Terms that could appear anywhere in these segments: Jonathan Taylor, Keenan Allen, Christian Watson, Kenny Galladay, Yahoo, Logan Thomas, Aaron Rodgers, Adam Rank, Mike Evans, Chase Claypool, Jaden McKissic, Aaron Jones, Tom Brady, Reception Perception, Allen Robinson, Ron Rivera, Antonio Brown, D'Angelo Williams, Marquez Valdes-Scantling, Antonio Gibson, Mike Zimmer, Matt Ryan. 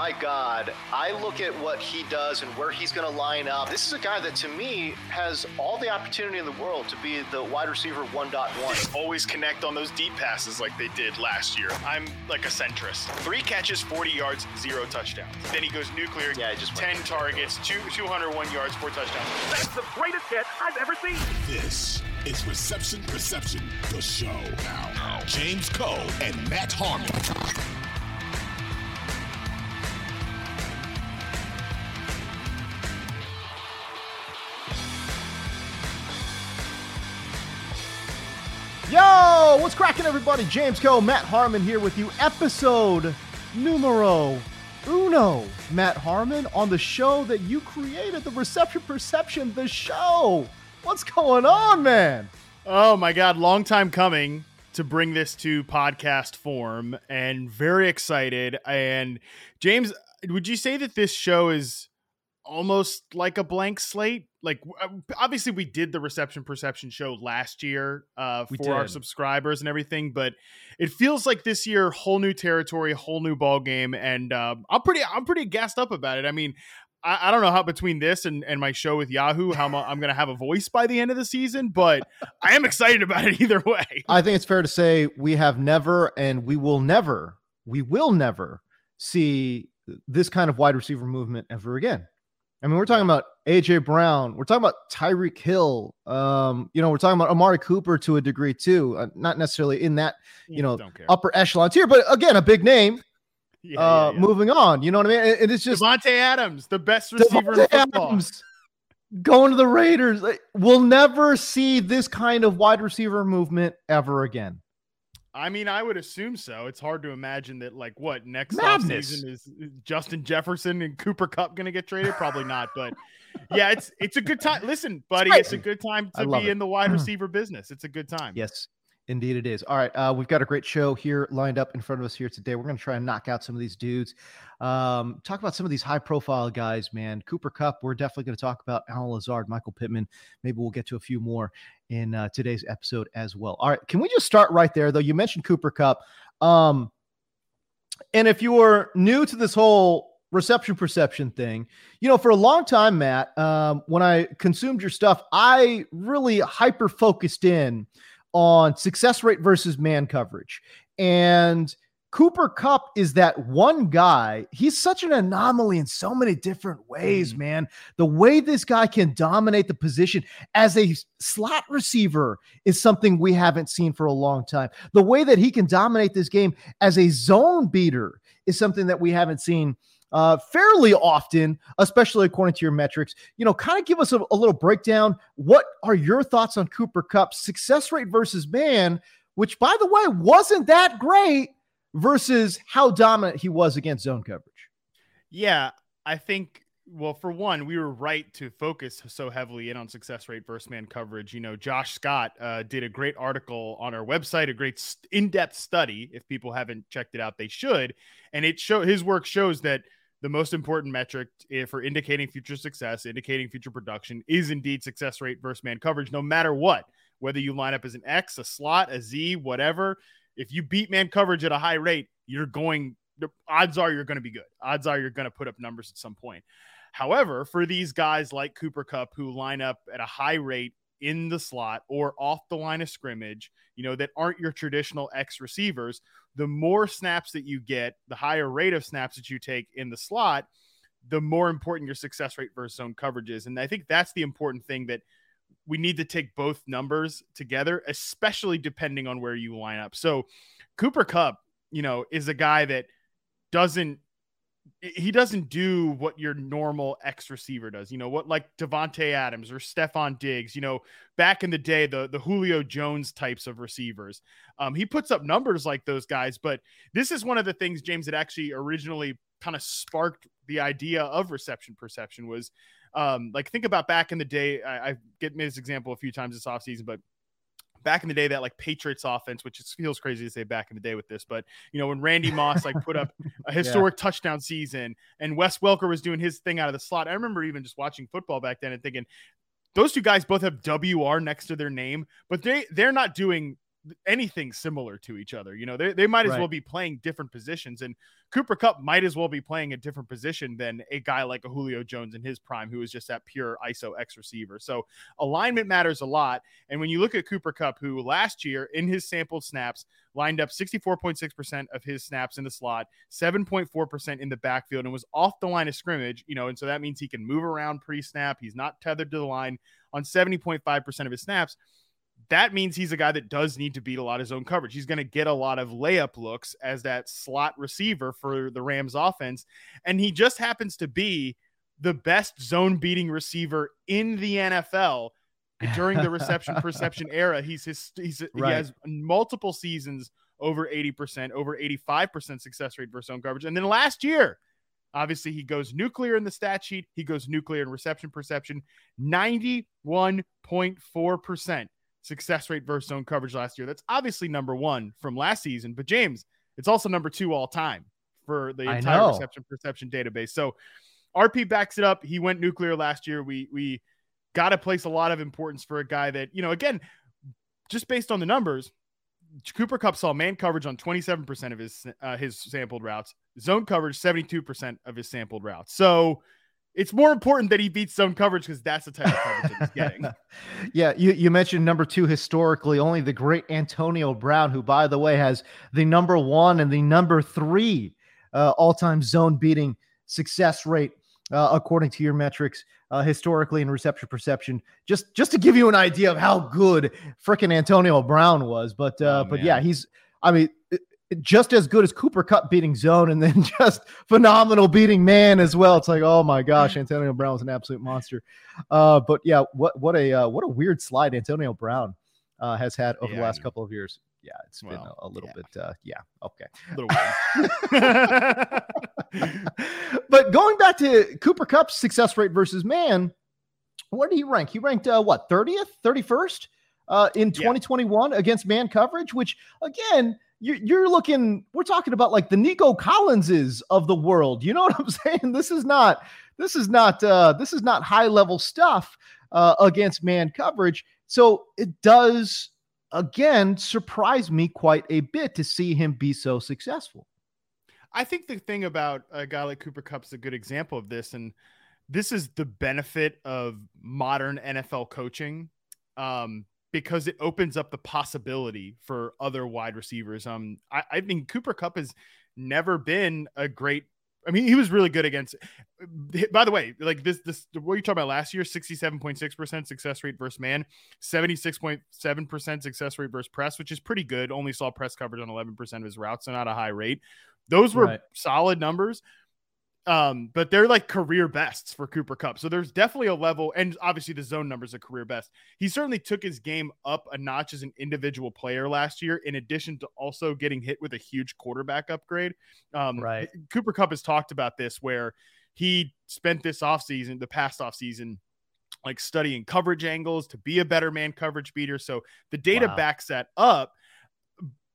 My God, I look at what he does and where he's going to line up. This is a guy that, to me, has all the opportunity in the world to be the wide receiver 1.1. Always connect on those deep passes like they did last year. I'm like a centrist. 3 catches, 40 yards, 0 touchdowns. Then he goes nuclear. Yeah, just 10 targets, 201 yards, 4 touchdowns. That's the greatest hit I've ever seen. This is Reception Perception, the show. Now, James Koh and Matt Harmon. Yo, what's cracking, everybody? James Koh, Matt Harmon here with you. Episode numero 1. Matt Harmon on the show that you created, the Reception Perception, the show. What's going on, man? Oh, my God. Long time coming to bring this to podcast form, and very excited. And James, would you say that this show is almost like a blank slate? Like, obviously we did the Reception Perception show last year for our subscribers and everything, but it feels like this year, whole new territory, whole new ball game. And I'm pretty gassed up about it. I mean, I don't know how, between this and my show with Yahoo, how I'm going to have a voice by the end of the season, but I am excited about it either way. I think it's fair to say we have never, and we will never see this kind of wide receiver movement ever again. I mean, we're talking about AJ Brown. We're talking about Tyreek Hill. We're talking about Amari Cooper to a degree too. Not necessarily in that, upper echelon tier, but again, a big name. Moving on, you know what I mean? And it's just Davante Adams, the best receiver in football, going to the Raiders. Like, we'll never see this kind of wide receiver movement ever again. I mean, I would assume so. It's hard to imagine that, like, what next offseason is Justin Jefferson and Cooper Kupp going to get traded? Probably not. But yeah, it's a good time. Listen, buddy, it's a good time to be in the wide receiver business. It's a good time. Yes, indeed it is. All right. We've got a great show here lined up in front of us here today. We're going to try and knock out some of these dudes. Talk about some of these high profile guys, man. Cooper Kupp. We're definitely going to talk about Allen Lazard, Michael Pittman. Maybe we'll get to a few more in today's episode as well. All right. Can we just start right there, though? You mentioned Cooper Kupp. And if you were new to this whole Reception Perception thing, for a long time, Matt, when I consumed your stuff, I really hyper-focused in on success rate versus man coverage. And Cooper Kupp is that one guy. He's such an anomaly in so many different ways, man. The way this guy can dominate the position as a slot receiver is something we haven't seen for a long time. The way that he can dominate this game as a zone beater is something that we haven't seen fairly often, especially according to your metrics. Kind of give us a little breakdown. What are your thoughts on Cooper Kupp's success rate versus man, which, by the way, wasn't that great, versus how dominant he was against zone coverage? Yeah, I think, well, for one, we were right to focus so heavily in on success rate versus man coverage. Josh Scott did a great article on our website, a great in-depth study. If people haven't checked it out, they should. And his work shows that the most important metric for indicating future success, indicating future production, is indeed success rate versus man coverage, no matter what, whether you line up as an X, a slot, a Z, whatever. If you beat man coverage at a high rate, odds are you're going to be good. Odds are you're going to put up numbers at some point. However, for these guys like Cooper Kupp, who line up at a high rate in the slot or off the line of scrimmage, that aren't your traditional X receivers, the more snaps that you get, the higher rate of snaps that you take in the slot, the more important your success rate versus zone coverage is. And I think that's the important thing that we need to take both numbers together, especially depending on where you line up. So Cooper Kupp, you know, is a guy that doesn't do what your normal X receiver does. You know, what like Davante Adams or Stephon Diggs, you know, back in the day, the Julio Jones types of receivers. He puts up numbers like those guys, but this is one of the things, James, that actually originally kind of sparked the idea of reception perception was like, think about back in the day. I get made this example a few times this offseason, but back in the day, that like Patriots offense, which it feels crazy to say back in the day with this, but you know, when Randy Moss like put up a historic touchdown season and Wes Welker was doing his thing out of the slot. I remember even just watching football back then and thinking those two guys both have WR next to their name, but they're not doing anything similar to each other. You know, they might as well be playing different positions, and Cooper Kupp might as well be playing a different position than a guy like a Julio Jones in his prime, who is just that pure ISO X receiver. So alignment matters a lot. And when you look at Cooper Kupp, who last year in his sampled snaps lined up 64.6% of his snaps in the slot, 7.4% in the backfield, and was off the line of scrimmage, you know, and so that means he can move around pre-snap. He's not tethered to the line on 70.5% of his snaps. That means he's a guy that does need to beat a lot of zone coverage. He's going to get a lot of layup looks as that slot receiver for the Rams offense. And he just happens to be the best zone beating receiver in the NFL during the reception perception era. He has multiple seasons over 80%, over 85% success rate versus zone coverage. And then last year, obviously, he goes nuclear in the stat sheet. He goes nuclear in reception perception, 91.4%. success rate versus zone coverage last year. That's obviously number one from last season, but James, it's also number two all time for the entire reception perception database. So RP backs it up. He went nuclear last year. We got to place a lot of importance for a guy that, you know, again, just based on the numbers, Cooper Kupp saw man coverage on 27% of his sampled routes, zone coverage, 72% of his sampled routes. So it's more important that he beats zone coverage because that's the type of coverage that he's getting. Yeah, you mentioned number two historically, only the great Antonio Brown, who, by the way, has the number one and the number three all-time zone-beating success rate, according to your metrics, historically in reception perception. Just to give you an idea of how good frickin' Antonio Brown was. But, just as good as Cooper Kupp beating zone, and then just phenomenal beating man as well. It's like, oh my gosh, Antonio Brown was an absolute monster. But yeah, what a weird slide Antonio Brown has had over the last couple of years. Yeah, it's been a little bit. Okay. A little weird. But going back to Cooper Kupp's success rate versus man, where did he rank? He ranked 31st in 2021 against man coverage, which again, You're looking, we're talking about like the Nico Collinses of the world. You know what I'm saying? This is not high level stuff against man coverage. So it does, again, surprise me quite a bit to see him be so successful. I think the thing about a guy like Cooper Kupp's a good example of this. And this is the benefit of modern NFL coaching. Because it opens up the possibility for other wide receivers. I think Cooper Kupp has never been a great, I mean, he was really good against, by the way, like this, what you talking about last year, 67.6% success rate versus man, 76.7% success rate versus press, which is pretty good. Only saw press coverage on 11% of his routes. So not a high rate. Those were solid numbers. But they're like career bests for Cooper Kupp. So there's definitely a level, and obviously the zone numbers are career best. He certainly took his game up a notch as an individual player last year, in addition to also getting hit with a huge quarterback upgrade. Cooper Kupp has talked about this, where he spent the past offseason, like studying coverage angles to be a better man coverage beater. So the data backs that up.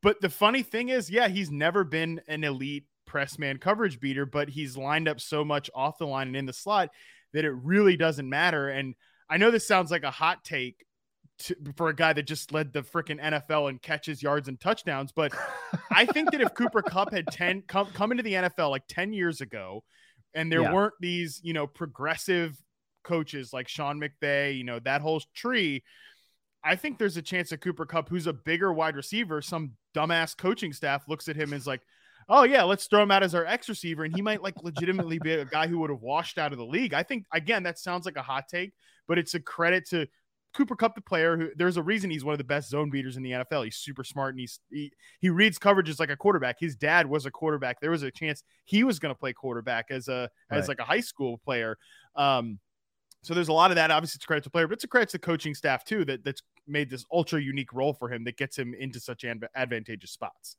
But the funny thing is, he's never been an elite press man coverage beater, but he's lined up so much off the line and in the slot that it really doesn't matter. And I know this sounds like a hot take for a guy that just led the freaking NFL and catches, yards, and touchdowns, but I think that if Cooper Kupp had come into the NFL like 10 years ago, and there weren't these, you know, progressive coaches like Sean McVay, you know, that whole tree, I think there's a chance that Cooper Kupp, who's a bigger wide receiver, some dumbass coaching staff looks at him as like, oh yeah, let's throw him out as our X receiver. And he might like legitimately be a guy who would have washed out of the league. I think, again, that sounds like a hot take, but it's a credit to Cooper Kupp, the player, who there's a reason he's one of the best zone beaters in the NFL. He's super smart, and he reads coverages like a quarterback. His dad was a quarterback. There was a chance he was going to play quarterback as like a high school player. So there's a lot of that. Obviously, it's credit to the player, but it's a credit to the coaching staff too that's made this ultra unique role for him that gets him into such advantageous spots.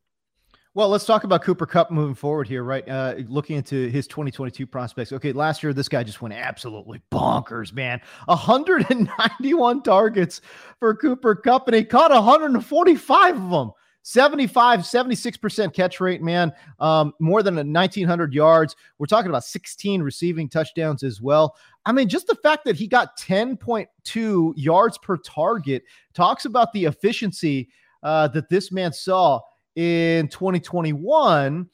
Well, let's talk about Cooper Kupp moving forward here, right? Looking into his 2022 prospects. Okay, last year, this guy just went absolutely bonkers, man. 191 targets for Cooper Kupp, and he caught 145 of them. 76% catch rate, man. More than 1,900 yards. We're talking about 16 receiving touchdowns as well. I mean, just the fact that he got 10.2 yards per target talks about the efficiency that this man saw in 2021.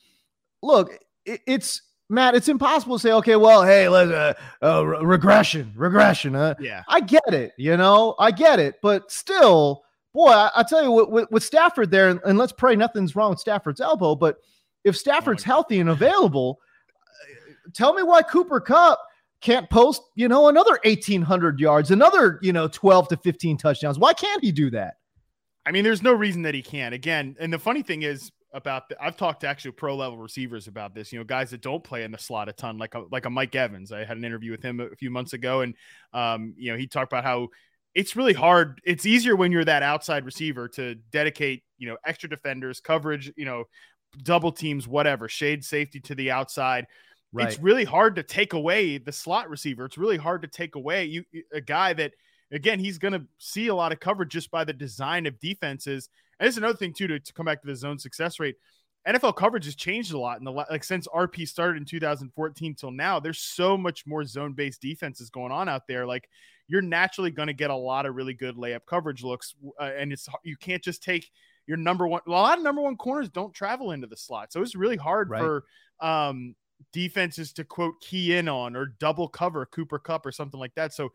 Look, it's Matt, it's impossible to say, okay, well, hey, let's regression. Yeah, I get it. But still, boy, I tell you what, with Stafford there, and let's pray nothing's wrong with Stafford's elbow. But if Stafford's healthy and available, tell me why Cooper Kupp can't post, another 1,800 yards, another, 12 to 15 touchdowns. Why can't he do that? I mean, there's no reason that he can't. Again, and the funny thing is I've talked to actually pro-level receivers about this, guys that don't play in the slot a ton, like a Mike Evans. I had an interview with him a few months ago, and, he talked about how it's really hard. It's easier when you're that outside receiver to dedicate, extra defenders, coverage, double teams, whatever, shade safety to the outside. Right. It's really hard to take away the slot receiver. It's really hard to take away a guy that, again, he's going to see a lot of coverage just by the design of defenses. And it's another thing, too, to come back to the zone success rate. NFL coverage has changed a lot since RP started in 2014 till now. There's so much more zone-based defenses going on out there. Like, you're naturally going to get a lot of really good layup coverage looks, and you can't just take your number one. A lot of number one corners don't travel into the slot, so it's really hard for defenses to quote key in on or double cover Cooper Kupp or something like that. So.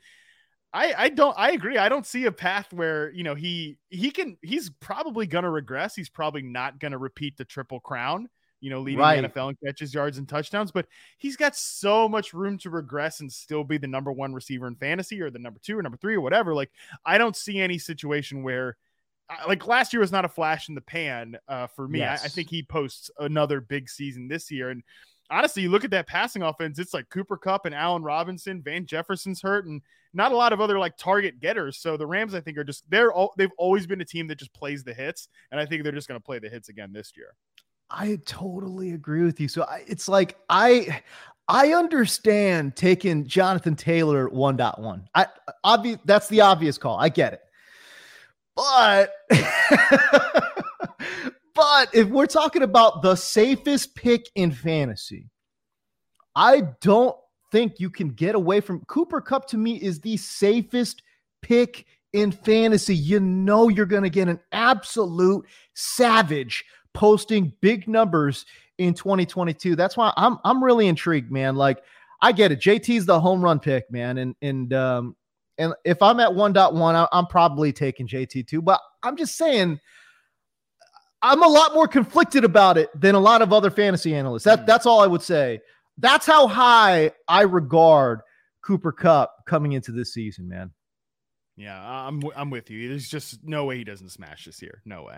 I agree. I don't see a path where, he's probably going to regress. He's probably not going to repeat the triple crown, leading the NFL in catches, yards, and touchdowns, but he's got so much room to regress and still be the number one receiver in fantasy or the number two or number three or whatever. Like, I don't see any situation where last year was not a flash in the pan for me. Yes. I think he posts another big season this year. And honestly, you look at that passing offense, it's like Cooper Kupp and Allen Robinson, Van Jefferson's hurt, and not a lot of other target getters. So the Rams, I think, they've always been a team that just plays the hits. And I think they're just going to play the hits again this year. I totally agree with you. So it's like, I understand taking Jonathan Taylor 1.1. That's the obvious call. I get it. But if we're talking about the safest pick in fantasy, I don't think you can get away from Cooper Kupp. To me, is the safest pick in fantasy. You're going to get an absolute savage posting big numbers in 2022. That's why I'm really intrigued, man. Like, I get it. JT's the home run pick, man. And if I'm at 1.1, I'm probably taking JT too, but I'm just saying, I'm a lot more conflicted about it than a lot of other fantasy analysts. That's all I would say. That's how high I regard Cooper Kupp coming into this season, man. Yeah, I'm with you. There's just no way he doesn't smash this year. No way.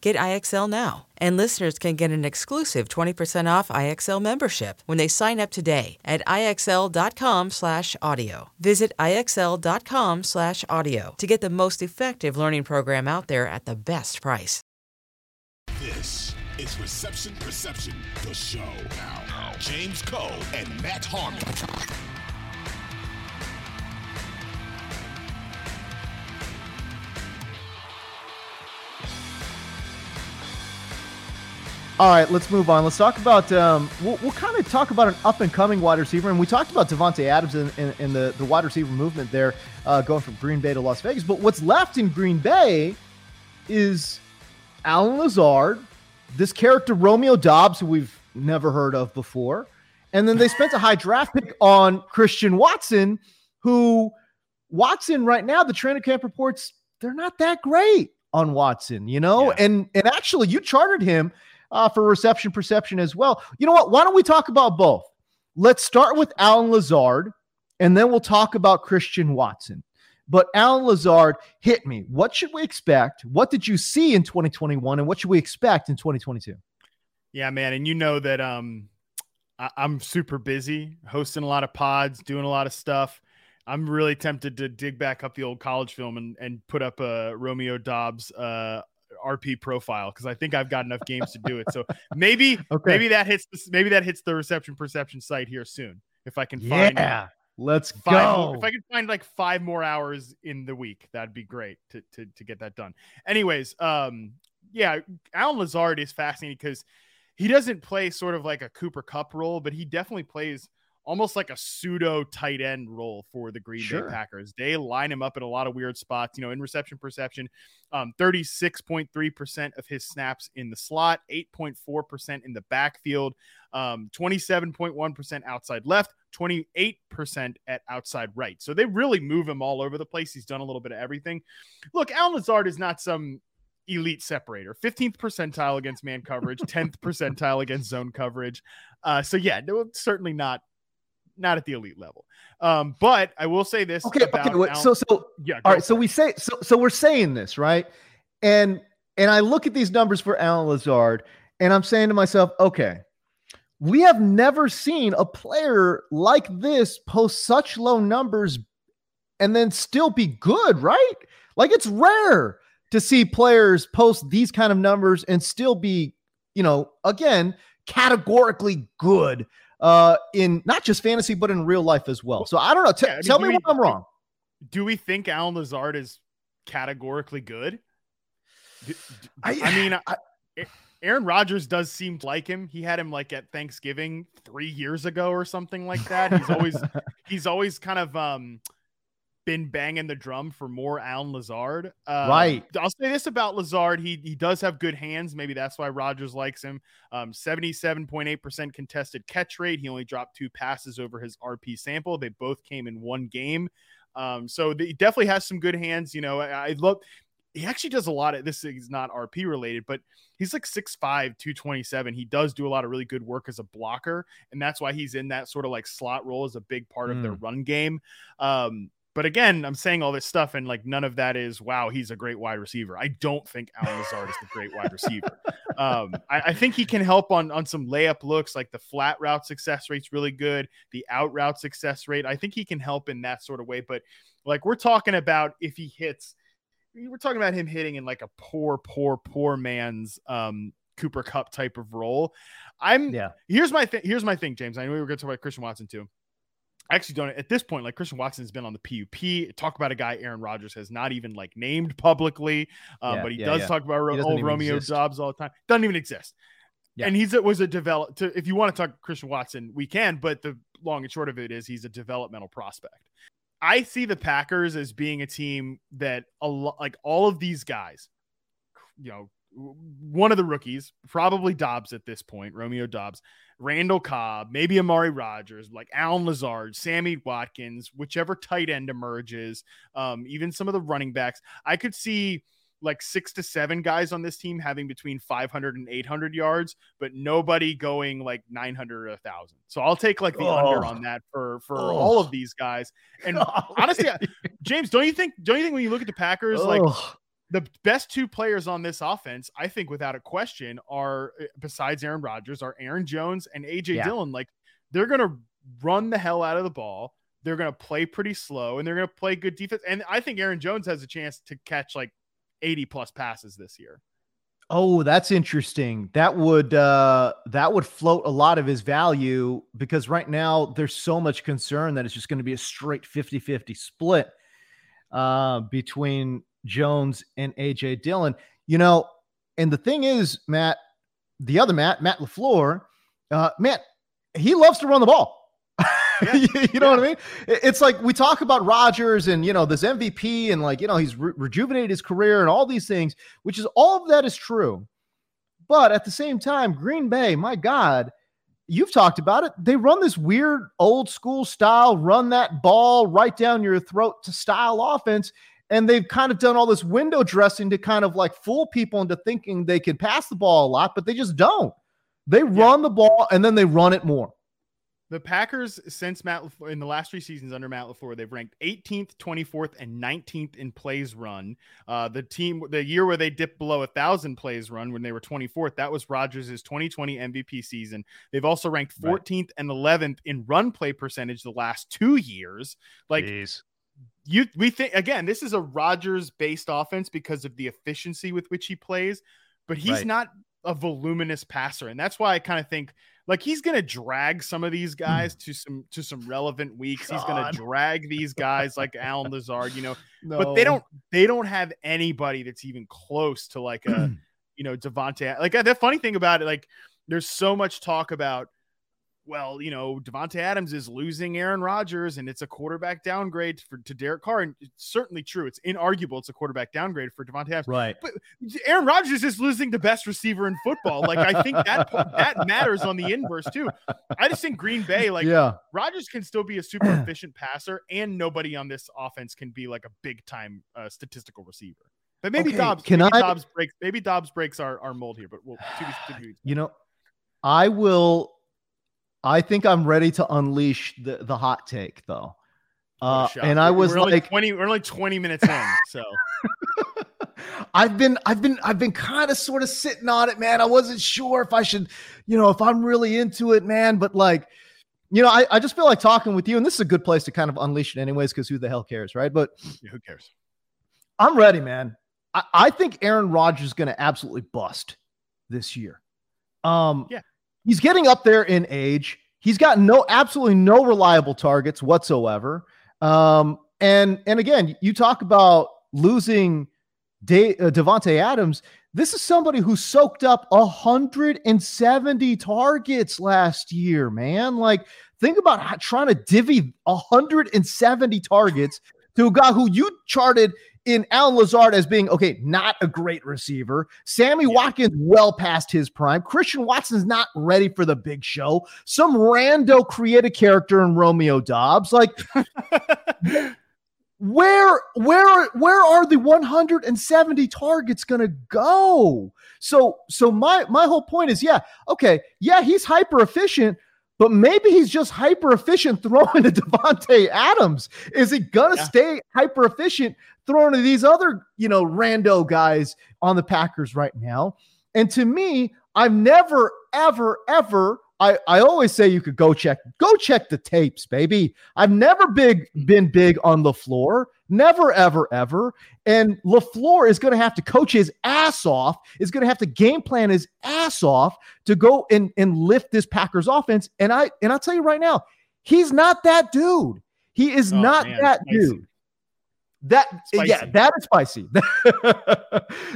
Get IXL now. And listeners can get an exclusive 20% off IXL membership when they sign up today at IXL.com/audio. Visit IXL.com/audio to get the most effective learning program out there at the best price. This is Reception Perception, the show. Now, James Koh and Matt Harmon. All right, let's move on. Let's talk about we'll kind of talk about an up-and-coming wide receiver, and we talked about Davante Adams in the wide receiver movement there, going from Green Bay to Las Vegas. But what's left in Green Bay is Allen Lazard, this character Romeo Doubs, who we've never heard of before, and then they spent a high draft pick on Christian Watson, who Watson right now, the training camp reports, they're not that great on Watson, you know? Yeah. And actually, you chartered him for reception perception as well. You know what? Why don't we talk about both? Let's start with Allen Lazard, and then we'll talk about Christian Watson. But Allen Lazard, hit me. What should we expect? What did you see in 2021, and what should we expect in 2022? Yeah, man, and you know that I'm super busy, hosting a lot of pods, doing a lot of stuff. I'm really tempted to dig back up the old college film and put up a Romeo Doubs RP profile, because I think I've got enough games to do it. So maybe that hits the reception perception site here soon. If I can find, if I can find like 5 more hours in the week, that'd be great to get that done. Anyways, yeah, Allen Lazard is fascinating because he doesn't play sort of like a Cooper Kupp role, but he definitely plays almost like a pseudo tight end role for the Green Bay Packers. They line him up at a lot of weird spots, you know, in reception perception, 36.3% of his snaps in the slot, 8.4% in the backfield, 27.1% outside left, 28% at outside right. So they really move him all over the place. He's done a little bit of everything. Look, Allen Lazard is not some elite separator, 15th percentile against man coverage, 10th percentile against zone coverage. So yeah, no, certainly not at the elite level. But I will say this. So we're saying this, right? And I look at these numbers for Allen Lazard and I'm saying to myself, okay, we have never seen a player like this post such low numbers and then still be good, right? Like, it's rare to see players post these kind of numbers and still be, you know, again, categorically good in not just fantasy, but in real life as well. So I don't know. Tell me when I'm wrong. Do we think Allen Lazard is categorically good? Aaron Rodgers does seem like him. He had him like at Thanksgiving 3 years ago or something like that. He's always kind of been banging the drum for more Allen Lazard. Right. I'll say this about Lazard. He does have good hands. Maybe that's why Rodgers likes him. 77.8% contested catch rate. He only dropped 2 passes over his RP sample. They both came in one game. So he definitely has some good hands. You know, I love, he actually does a lot of this is not RP related, but he's like 6'5", 227. He does do a lot of really good work as a blocker. And that's why he's in that sort of like slot role as a big part of their run game. But again, I'm saying all this stuff and like none of that is, wow, he's a great wide receiver. I don't think Allen Lazard is the great wide receiver. I think he can help on some layup looks, like the flat route success rate's really good. The out route success rate, I think he can help in that sort of way. But like we're talking about if he hits, we're talking about him hitting in like a poor man's Cooper Kupp type of role. Here's my thing, James. I know we were going to talk about Christian Watson too. I actually don't at this point, like Christian Watson has been on the PUP. Talk about a guy Aaron Rodgers has not even like named publicly, but he does talk about old Romeo Doubs all the time. Doesn't even exist. Yeah. And if you want to talk Christian Watson, we can, but the long and short of it is he's a developmental prospect. I see the Packers as being a team that like all of these guys, you know, one of the rookies, probably Doubs at this point, Romeo Doubs, Randall Cobb, maybe Amari Rodgers, like Allen Lazard, Sammy Watkins, whichever tight end emerges, even some of the running backs. I could see like 6 to 7 guys on this team having between 500 and 800 yards, but nobody going like 900 or 1,000. So I'll take like the under on that for all of these guys. And honestly, James, don't you think when you look at the Packers, like the best 2 players on this offense, I think without a question, are besides Aaron Rodgers, are Aaron Jones and AJ Dillon. Like, they're going to run the hell out of the ball. They're going to play pretty slow and they're going to play good defense. And I think Aaron Jones has a chance to catch like 80 plus passes this year. Oh, that's interesting. That would float a lot of his value, because right now there's so much concern that it's just going to be a straight 50-50 split between Jones and AJ Dillon, you know. And the thing is, Matt, the other Matt LaFleur, man, he loves to run the ball. Yeah. you know what I mean? It's like we talk about Rodgers and, you know, this MVP and like, you know, he's rejuvenated his career and all these things, which is all of that is true. But at the same time, Green Bay, my God, you've talked about it. They run this weird old school style, run that ball right down your throat to style offense. And they've kind of done all this window dressing to kind of like fool people into thinking they can pass the ball a lot, but they just don't. They run the ball and then they run it more. The Packers, since Matt LaFleur, in the last three seasons under Matt LaFleur, they've ranked 18th, 24th, and 19th in plays run. The year where they dipped below 1,000 plays run when they were 24th, that was Rodgers' 2020 MVP season. They've also ranked 14th and 11th in run play percentage the last 2 years. Like, jeez. We think, again, this is a Rodgers-based offense because of the efficiency with which he plays, but he's not a voluminous passer, and that's why I kind of think – like he's going to drag some of these guys to some relevant weeks. God. He's going to drag these guys like Allen Lazard, you know, but they don't have anybody that's even close to like a, you know, Davante. Like the funny thing about it, like there's so much talk about, well, you know, Davante Adams is losing Aaron Rodgers and it's a quarterback downgrade to Derek Carr. And it's certainly true. It's inarguable. It's a quarterback downgrade for Davante Adams. Right. But Aaron Rodgers is losing the best receiver in football. Like, I think that matters on the inverse too. I just think Green Bay, like Rodgers can still be a super efficient passer and nobody on this offense can be like a big time statistical receiver. But maybe Doubs breaks our mold here, but we'll you know, I think I'm ready to unleash the hot take though. And I was we're only 20 minutes in. So I've been kind of sort of sitting on it, man. I wasn't sure if I should, you know, if I'm really into it, man, but like, you know, I just feel like talking with you and this is a good place to kind of unleash it anyways, because who the hell cares? Right. But yeah, who cares? I'm ready, man. I think Aaron Rodgers is going to absolutely bust this year. He's getting up there in age. He's got absolutely no reliable targets whatsoever. And again, you talk about losing Davante Adams. This is somebody who soaked up 170 targets last year, man. Like, think about trying to divvy 170 targets to a guy who you charted in Allen Lazard as being, okay, not a great receiver. Sammy Watkins well past his prime. Christian Watson's not ready for the big show. Some rando created character in Romeo Doubs. Like, where are the 170 targets going to go? So my whole point is, he's hyper efficient, but maybe he's just hyper-efficient throwing to Davante Adams. Is he going to stay hyper-efficient throwing to these other, you know, rando guys on the Packers right now? And to me, I've never, ever, ever, I always say you could go check the tapes, baby. I've never been big on LaFleur. Never, ever, ever. And LaFleur is going to have to coach his ass off, is going to have to game plan his ass off to go and lift this Packers offense. And I'll tell you right now, he's not that dude. He is that spicy dude. That is spicy.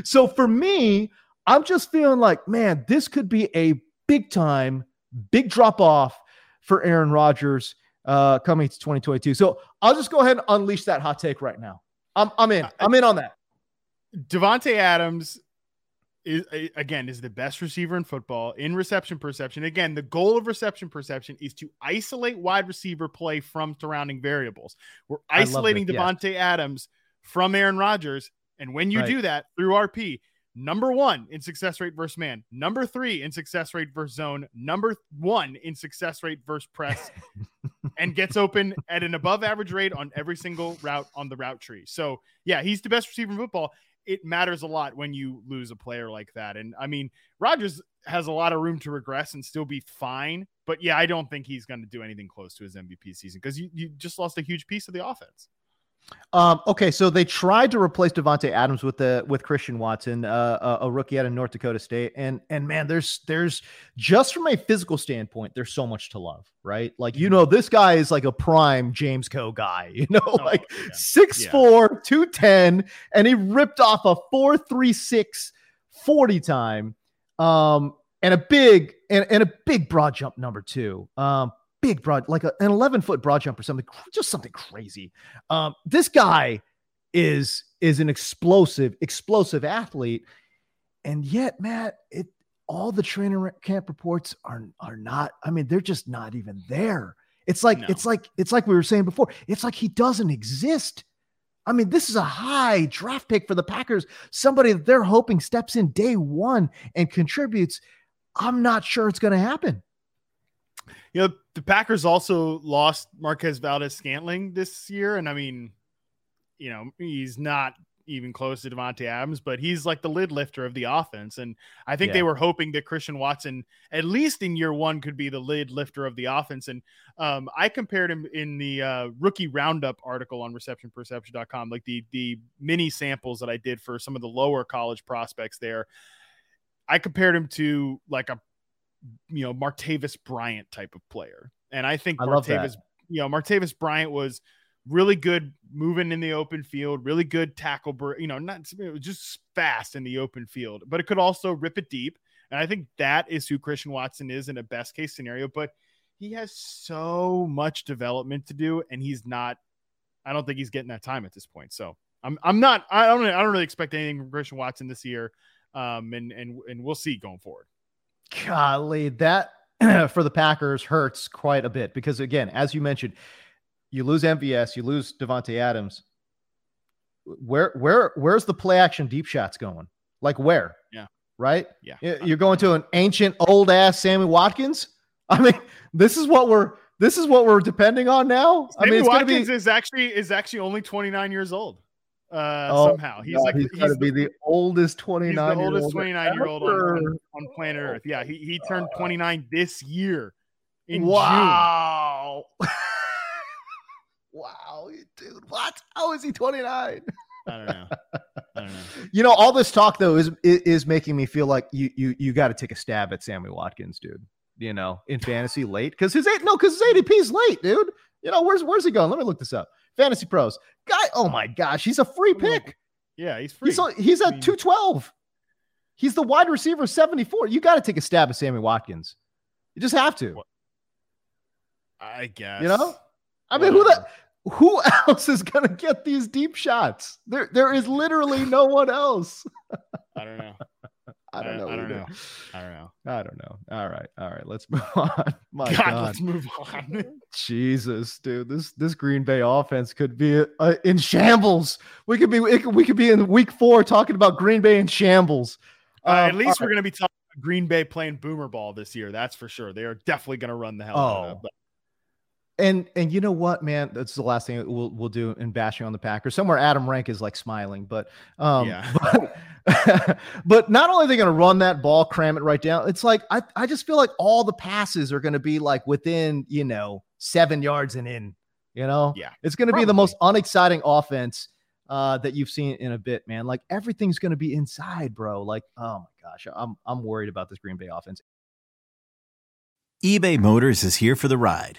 So for me, I'm just feeling like, man, this could be a big time, big drop off for Aaron Rodgers coming to 2022. So I'll just go ahead and unleash that hot take right now. I'm in on that. Davante Adams is the best receiver in football in reception perception. Again, the goal of reception perception is to isolate wide receiver play from surrounding variables. We're isolating Davante Adams from Aaron Rodgers. And when you do that through RP, number one in success rate versus man, number three in success rate versus zone, number one in success rate versus press, and gets open at an above average rate on every single route on the route tree. So yeah, he's the best receiver in football. It matters a lot when you lose a player like that. And I mean, Rodgers has a lot of room to regress and still be fine, but yeah, I don't think he's going to do anything close to his MVP season because you just lost a huge piece of the offense. Okay, so they tried to replace Davante Adams with Christian Watson, a rookie out of North Dakota State, and man, there's just from a physical standpoint, there's so much to love, right? Like, you know, this guy is like a prime James Koh guy, you know, 6'4", 210, and he ripped off a 4.36 40 time. and a big broad jump number two. Big broad, like an 11-foot broad jump or something, just something crazy. This guy is an explosive athlete, and yet, Matt, all the training camp reports are not. I mean, they're just not even there. It's like we were saying before. It's like he doesn't exist. I mean, this is a high draft pick for the Packers. Somebody that they're hoping steps in day one and contributes. I'm not sure it's going to happen. You know, the Packers also lost Marquez Valdes-Scantling this year. And I mean, you know, he's not even close to Davante Adams, but he's like the lid lifter of the offense. And I think they were hoping that Christian Watson, at least in year one, could be the lid lifter of the offense. And I compared him in the rookie roundup article on receptionperception.com, like the mini samples that I did for some of the lower college prospects there. I compared him to like a, you know, Martavis Bryant type of player. And I think Martavis Bryant was really good moving in the open field, really good tackle, just fast in the open field, but it could also rip it deep. And I think that is who Christian Watson is in a best case scenario, but he has so much development to do, and I don't think he's getting that time at this point. So I don't really expect anything from Christian Watson this year. And we'll see going forward. Golly, that for the Packers hurts quite a bit because, again, as you mentioned, you lose MVS, you lose Davante Adams. Where's the play action deep shots going? Like where? Yeah. Right? Yeah. You're going to an ancient old ass Sammy Watkins. I mean, this is what we're depending on now. Sammy Watkins is actually only 29 years old. Somehow he's got to be the oldest 29-year-old on planet Earth. Yeah, he turned 29 this year in June. Wow, dude, what? How is he 29? I don't know. You know, all this talk though is making me feel like you got to take a stab at Sammy Watkins, dude. You know, in fantasy late because his ADP is late, dude. You know, where's he going? Let me look this up. Fantasy Pros guy. Oh my gosh. He's a free pick. Yeah. He's free. He's at 212. He's the wide receiver 74. You got to take a stab at Sammy Watkins. You just have to, I guess, you know, I mean, who else is going to get these deep shots? There is literally no one else. I don't know. All right. Let's move on. My God. Let's move on. Jesus, dude, this Green Bay offense could be in shambles. We could be in week 4 talking about Green Bay in shambles. At least we're going to be talking about Green Bay playing boomer ball this year. That's for sure. They are definitely going to run the hell out of it. And you know what, man, that's the last thing we'll do in bashing on the Packers. Somewhere Adam Rank is like smiling, but not only are they going to run that ball, cram it right down. It's like, I just feel like all the passes are going to be like within, you know, 7 yards and in, you know, it's going to be the most unexciting offense that you've seen in a bit, man. Like everything's going to be inside, bro. Like, oh my gosh, I'm worried about this Green Bay offense. eBay Motors is here for the ride.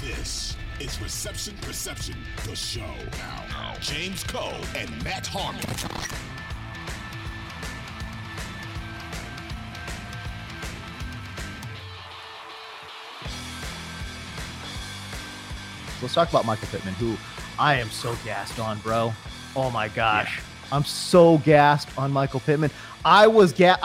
This is Reception Perception, the show. Now, James Koh and Matt Harmon. Let's talk about Michael Pittman, who I am so gassed on, bro. Oh, my gosh. Yeah. I'm so gassed on Michael Pittman. I was gassed.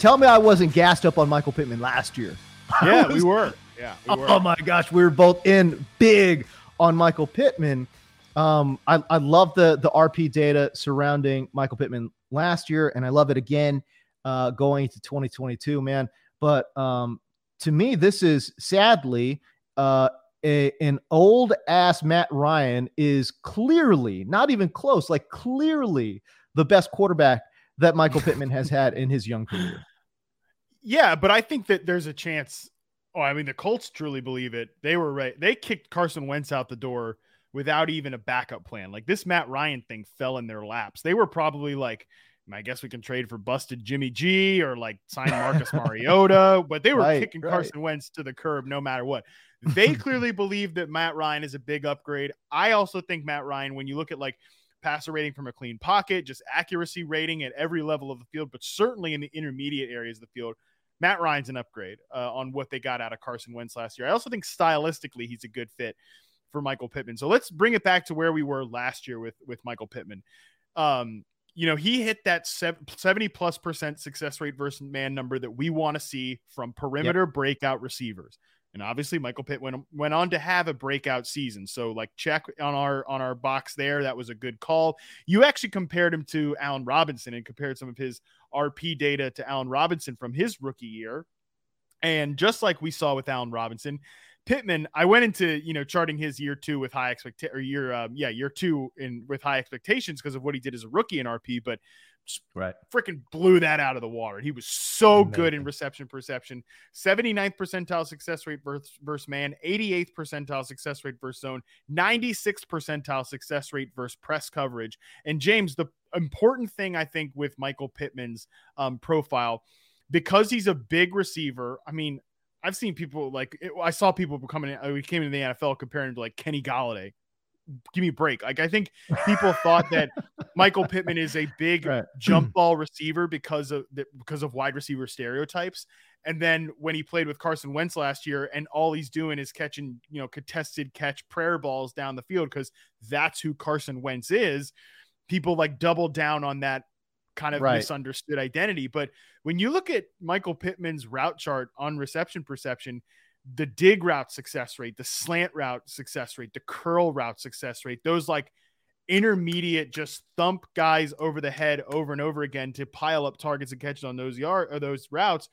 Tell me I wasn't gassed up on Michael Pittman last year. Yeah, we were. Yeah. We were. Oh my gosh, we were both in big on Michael Pittman. I love the RP data surrounding Michael Pittman last year, and I love it again going into 2022, man. But to me, this is sadly an old ass Matt Ryan is clearly not even close, like clearly the best quarterback that Michael Pittman has had in his young career. Yeah, but I think that there's a chance. Oh, I mean, the Colts truly believe it. They were right. They kicked Carson Wentz out the door without even a backup plan. Like, this Matt Ryan thing fell in their laps. They were probably like, I guess we can trade for busted Jimmy G or like sign Marcus Mariota, but they were kicking Carson Wentz to the curb no matter what. They clearly believe that Matt Ryan is a big upgrade. I also think Matt Ryan, when you look at like passer rating from a clean pocket, just accuracy rating at every level of the field, but certainly in the intermediate areas of the field, Matt Ryan's an upgrade on what they got out of Carson Wentz last year. I also think stylistically he's a good fit for Michael Pittman. So let's bring it back to where we were last year with Michael Pittman. You know, he hit that 70+% success rate versus man number that we want to see from perimeter breakout receivers. And obviously Michael Pittman went on to have a breakout season. So like, check on our box there. That was a good call. You actually compared him to Allen Robinson and compared some of his RP data to Allen Robinson from his rookie year. And just like we saw with Allen Robinson, Pittman, I went into, you know, charting his year two with high expectations, or year two in with high expectations because of what he did as a rookie in RP, but freaking blew that out of the water. He was so good in reception perception, 79th percentile success rate versus man, 88th percentile success rate versus zone, 96th percentile success rate versus press coverage. And James, the important thing I think with Michael Pittman's profile, because he's a big receiver, I mean, I've seen people we came into the NFL comparing him to like Kenny Galladay. Give me a break. Like, I think people thought that Michael Pittman is a big jump ball receiver because of wide receiver stereotypes. And then when he played with Carson Wentz last year and all he's doing is catching, you know, contested catch prayer balls down the field, because that's who Carson Wentz is, people like double down on that kind of misunderstood identity. But when you look at Michael Pittman's route chart on reception perception, the dig route success rate, the slant route success rate, the curl route success rate, those like intermediate, just thump guys over the head over and over again to pile up targets and catches on those those routes.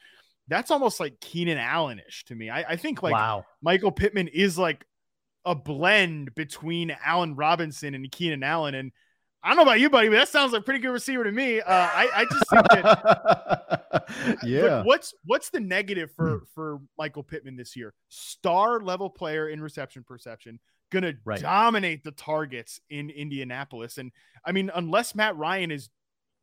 That's almost like Keenan Allen-ish to me. I think like Michael Pittman is like a blend between Allen Robinson and Keenan Allen. And I don't know about you, buddy, but that sounds like a pretty good receiver to me. I just think that look, what's the negative for Michael Pittman this year? Star level player in reception perception, gonna dominate the targets in Indianapolis. And I mean, unless Matt Ryan is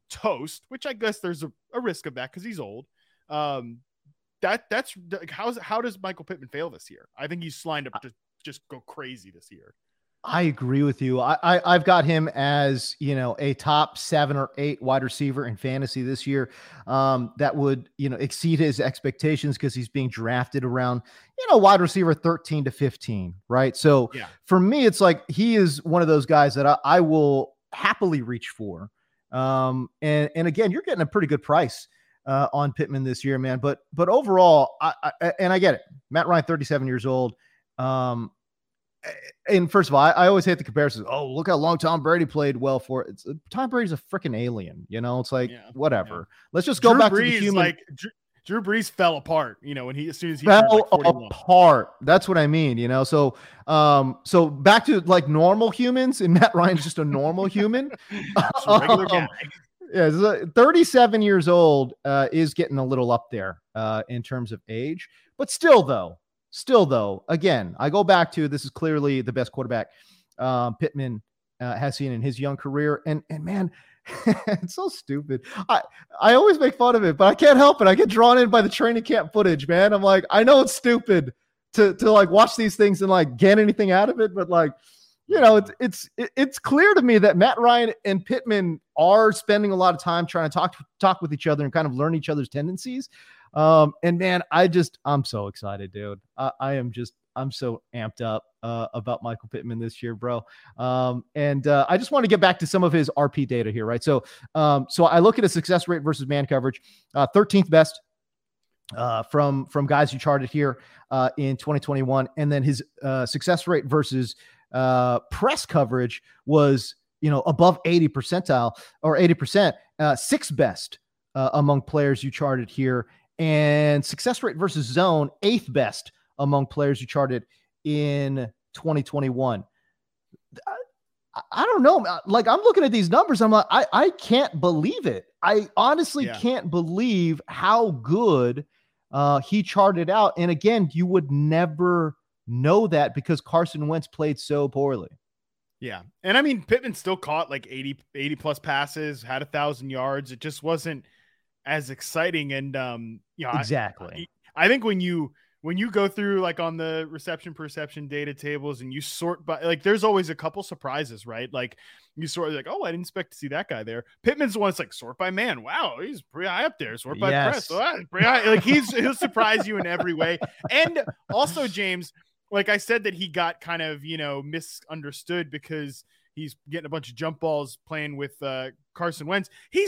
toast, which I guess there's a risk of that because he's old. That's how does Michael Pittman fail this year? I think he's lined up to just go crazy this year. I agree with you. I've got him as, you know, a top 7 or 8 wide receiver in fantasy this year. That would, you know, exceed his expectations because he's being drafted around, you know, wide receiver 13 to 15. Right. So for me, it's like, he is one of those guys that I will happily reach for. And again, you're getting a pretty good price on Pittman this year, man. But overall, I get it. Matt Ryan, 37 years old. And first of all, I always hate the comparisons. Oh, look how long Tom Brady played well for it. Tom Brady's a freaking alien, you know. It's like whatever. Yeah. Let's just go Drew back Brees, to the human. Like Drew Brees fell apart, you know, when as soon as he fell apart. That's what I mean, you know. So, so back to like normal humans, and Matt Ryan's just a normal human. A regular guy. Yeah, 37 years old is getting a little up there in terms of age, but still though, again, I go back to, this is clearly the best quarterback Pittman has seen in his young career. And man, it's so stupid. I always make fun of it, but I can't help it. I get drawn in by the training camp footage, man. I'm like, I know it's stupid to like watch these things and like get anything out of it, but like, you know, it's clear to me that Matt Ryan and Pittman are spending a lot of time trying to talk with each other and kind of learn each other's tendencies. And man, I'm so excited, dude. I'm so amped up, about Michael Pittman this year, bro. And I just want to get back to some of his RP data here. Right. So I look at his success rate versus man coverage, 13th best from guys you charted here in 2021. And then his success rate versus press coverage was, you know, above 80 percentile or 80%, sixth best among players you charted here, and success rate versus zone, eighth best among players you charted in 2021. I don't know. Like, I'm looking at these numbers. I'm like, I can't believe it. I honestly can't believe how good he charted out. And again, you would never know that because Carson Wentz played so poorly. Yeah. And I mean, Pittman still caught like 80 plus passes, had 1,000 yards. It just wasn't as exciting. And, you know, exactly. I think when you go through like on the reception perception data tables and you sort by, like, there's always a couple surprises, right? Like you sort of like, oh, I didn't expect to see that guy there. Pittman's the one that's like sort by man. Wow. He's pretty high up there. Sort by press. Oh, pretty high. Like he'll surprise you in every way. And also, James, like I said that he got kind of, you know, misunderstood because he's getting a bunch of jump balls playing with Carson Wentz. He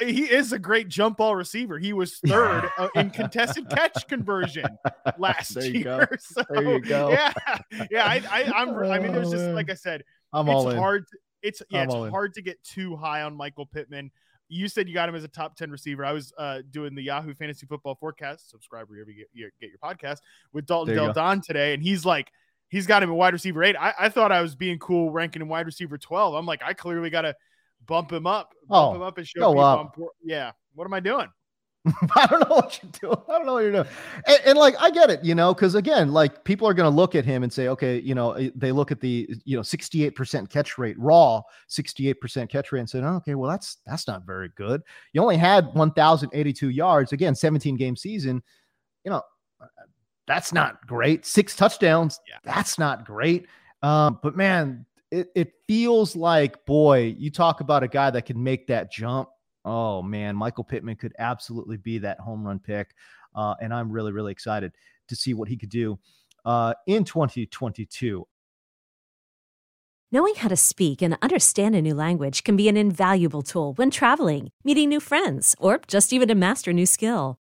is a great jump ball receiver. He was third in contested catch conversion last year. So, there you go. Yeah. I mean, there's just, like I said, it's hard to get too high on Michael Pittman. You said you got him as a top 10 receiver. I was doing the Yahoo Fantasy Football Forecast, subscribe wherever you get your podcast, with Dalton Del Don today. And he's like, he's got him at wide receiver 8. I thought I was being cool ranking him wide receiver 12. I'm like, I clearly got to bump him up and show people. Yeah. What am I doing? I don't know what you're doing. I don't know what you're doing. And like, I get it, you know, because again, like people are going to look at him and say, okay, you know, they look at the, you know, 68% catch rate, raw 68% catch rate and said, oh, okay, well, that's not very good. You only had 1,082 yards. Again, 17 game season, you know, that's not great. 6 touchdowns. Yeah. That's not great. But man, it feels like, boy, you talk about a guy that can make that jump. Oh man, Michael Pittman could absolutely be that home run pick. And I'm really, really excited to see what he could do in 2022. Knowing how to speak and understand a new language can be an invaluable tool when traveling, meeting new friends, or just even to master a new skill.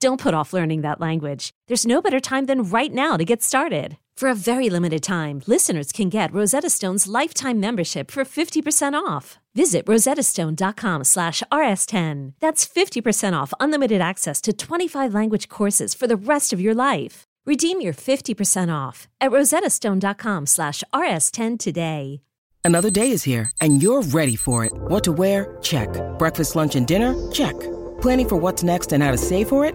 Don't put off learning that language. There's no better time than right now to get started. For a very limited time, listeners can get Rosetta Stone's lifetime membership for 50% off. Visit rosettastone.com/rs10. That's 50% off unlimited access to 25 language courses for the rest of your life. Redeem your 50% off at rosettastone.com/rs10 today. Another day is here, and you're ready for it. What to wear? Check. Breakfast, lunch, and dinner? Check. Planning for what's next and how to save for it?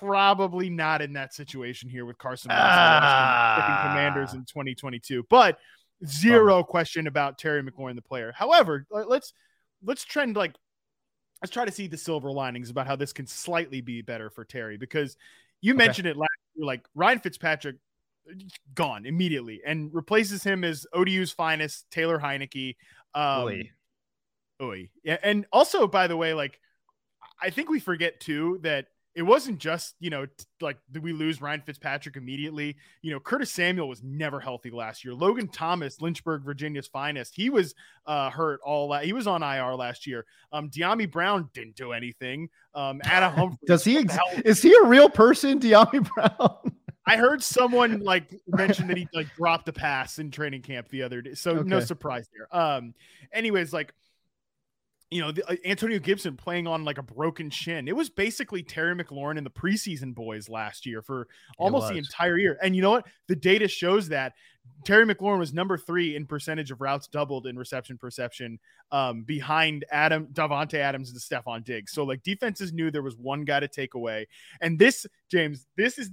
probably not in that situation here with Carson Wentz picking Commanders in 2022, but zero question about Terry McLaurin, the player. However, let's try to see the silver linings about how this can slightly be better for Terry, because you mentioned it last year, like Ryan Fitzpatrick gone immediately and replaces him as ODU's finest, Taylor Heineke. Yeah. And also, by the way, like, I think we forget too, that it wasn't just, did we lose Ryan Fitzpatrick immediately? Curtis Samuel was never healthy last year. Logan Thomas, Lynchburg, Virginia's finest, he was hurt he was on IR last year. De'Ami Brown didn't do anything. Adam Humphries. Is he a real person, De'Ami Brown? I heard someone mention that he dropped a pass in training camp the other day, so no surprise there. Anyways, Antonio Gibson playing on a broken shin. It was basically Terry McLaurin and the preseason boys last year for almost the entire year. And you know what? The data shows that Terry McLaurin was #3 in percentage of routes doubled in Reception Perception, behind Davante Adams and Stephon Diggs. So defenses knew there was one guy to take away. And this, James, this is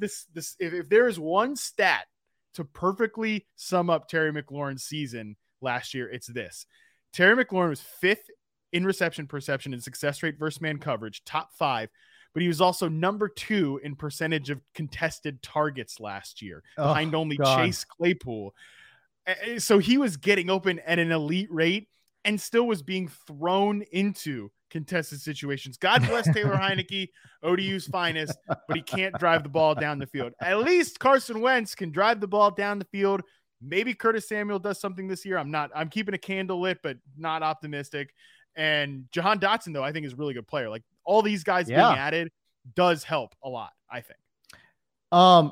if there is one stat to perfectly sum up Terry McLaurin's season last year, it's this. Terry McLaurin was 5th in Reception Perception and success rate versus man coverage, top 5, but he was also #2 in percentage of contested targets last year, behind only Chase Claypool. So he was getting open at an elite rate and still was being thrown into contested situations. God bless Taylor Heineke, ODU's finest, but he can't drive the ball down the field. At least Carson Wentz can drive the ball down the field. Maybe Curtis Samuel does something this year. I'm keeping a candle lit, but not optimistic. And Jahan Dotson, though, I think is a really good player. All these guys being added does help a lot, I think.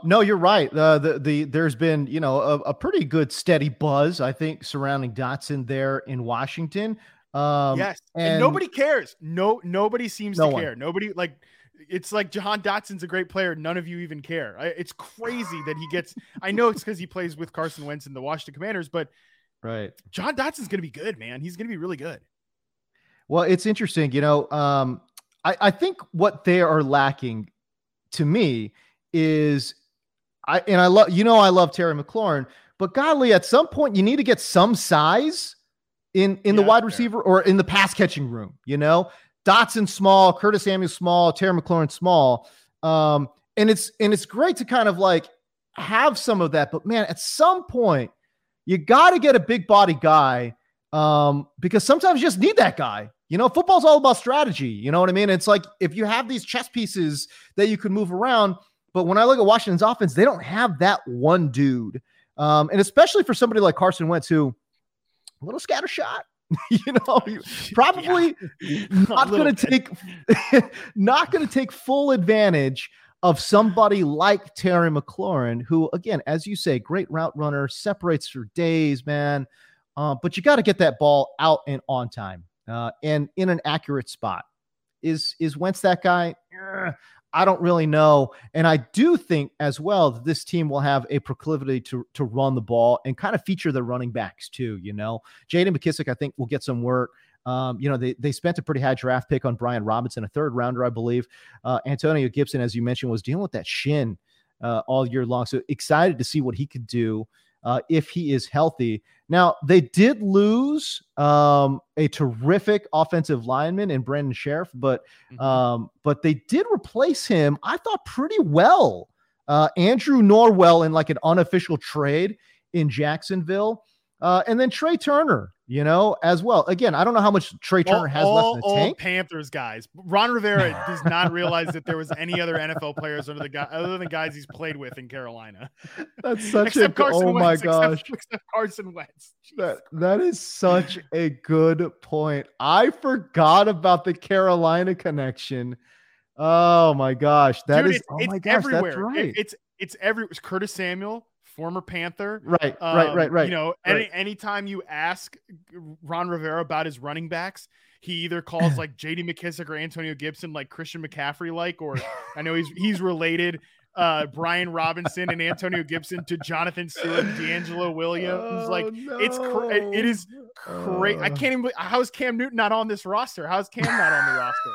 No, you're right. There's been, a pretty good steady buzz, I think, surrounding Dotson there in Washington. Yes. And nobody cares. Nobody seems to care. Nobody it's Jahan Dotson's a great player. None of you even care. It's crazy that he gets, I know it's because he plays with Carson Wentz in the Washington Commanders, but right. Jahan Dotson's going to be good, man. He's going to be really good. Well, it's interesting, I think what they are lacking to me is I love Terry McLaurin, but golly, at some point you need to get some size in the wide receiver or in the pass catching room, Dotson small, Curtis Samuel small, Terry McLaurin small. And it's great to kind of have some of that, but man, at some point you got to get a big body guy. Because sometimes you just need that guy, football's all about strategy. You know what I mean? It's if you have these chess pieces that you can move around, but when I look at Washington's offense, they don't have that one dude. And especially for somebody like Carson Wentz, who a little scattershot, probably not going to take full advantage of somebody like Terry McLaurin, who again, as you say, great route runner, separates for days, man. But you got to get that ball out and on time and in an accurate spot. Is Wentz that guy? I don't really know. And I do think as well that this team will have a proclivity to run the ball and kind of feature the running backs too. Jaden McKissic, I think, will get some work. You know, they spent a pretty high draft pick on Brian Robinson, a third rounder, I believe. Antonio Gibson, as you mentioned, was dealing with that shin all year long. So excited to see what he could do if he is healthy. Now, they did lose a terrific offensive lineman in Brandon Sheriff, but they did replace him, I thought, pretty well. Andrew Norwell in like an unofficial trade in Jacksonville. And then Trey Turner, you know, as well. Again, I don't know how much Trey Turner has left in the tank. All Panthers guys. Ron Rivera does not realize that there was any other NFL players under the guy other than guys he's played with in Carolina. That's such a oh my gosh. Except Carson Wentz. That is such a good point. I forgot about the Carolina connection. Oh my gosh, that dude, is oh my gosh, everywhere. That's right. It's every Curtis Samuel, former Panther, right? Right. You know, right. Anytime you ask Ron Rivera about his running backs, he either calls like J.D. McKissic or Antonio Gibson, like Christian McCaffrey, like, or I know he's related. Brian Robinson and Antonio Gibson to Jonathan Stewart, D'Angelo Williams. It is crazy. I can't even believe, how is Cam Newton not on this roster? How is Cam not on the roster?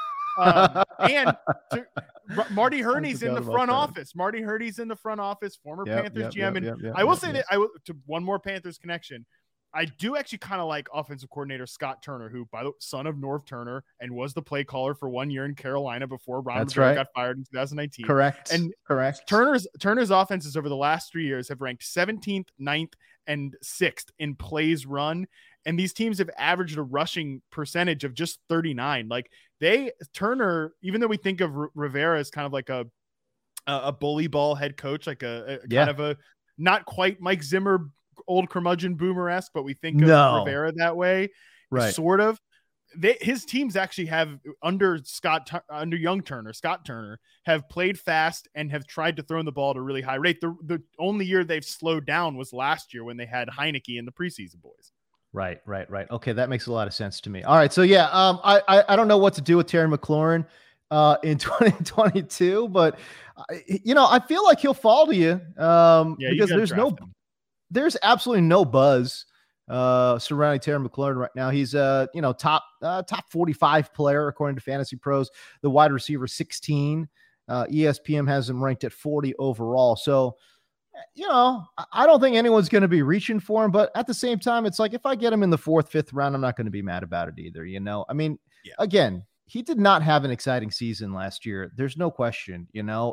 Marty Hurney's in the front office. Marty Hurney's in the front office, former Panthers GM. And I will say that, to one more Panthers connection, I do actually kind of like offensive coordinator Scott Turner, who, by the way, son of Norv Turner, and was the play caller for 1 year in Carolina before Ron Rivera got fired in 2019. Correct. Turner's offenses over the last 3 years have ranked 17th, 9th, and 6th in plays run. And these teams have averaged a rushing percentage of just 39. Like Turner, even though we think of Rivera as kind of like a bully ball head coach, like kind of a not quite Mike Zimmer, old curmudgeon boomer-esque, but we think of Rivera that way, right? Sort of. His teams actually have under young Scott Turner have played fast and have tried to throw in the ball at a really high rate. The only year they've slowed down was last year when they had Heineke in the preseason boys. Right. Okay, that makes a lot of sense to me. All right, so I don't know what to do with Terry McLaurin in 2022, but I feel like he'll fall to you because there's absolutely no buzz surrounding Terry McLaurin right now. He's top 45 player according to Fantasy Pros, the wide receiver 16. ESPN has him ranked at 40 overall. So, I don't think anyone's going to be reaching for him, but at the same time, it's like if I get him in the 4th, 5th round, I'm not going to be mad about it either. Again, he did not have an exciting season last year. There's no question.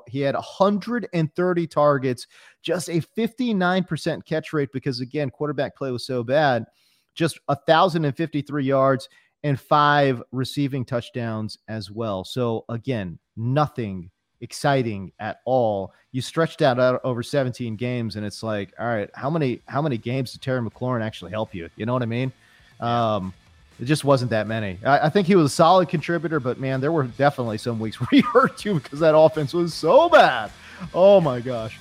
He had 130 targets, just a 59% catch rate because, again, quarterback play was so bad, just 1,053 yards and 5 receiving touchdowns as well. So, again, nothing exciting at all. You stretched that out over 17 games, and it's like, all right, how many games did Terry McLaurin actually help you? You know what I mean? It just wasn't that many. I think he was a solid contributor, but man, there were definitely some weeks where he hurt you because that offense was so bad. Oh my gosh.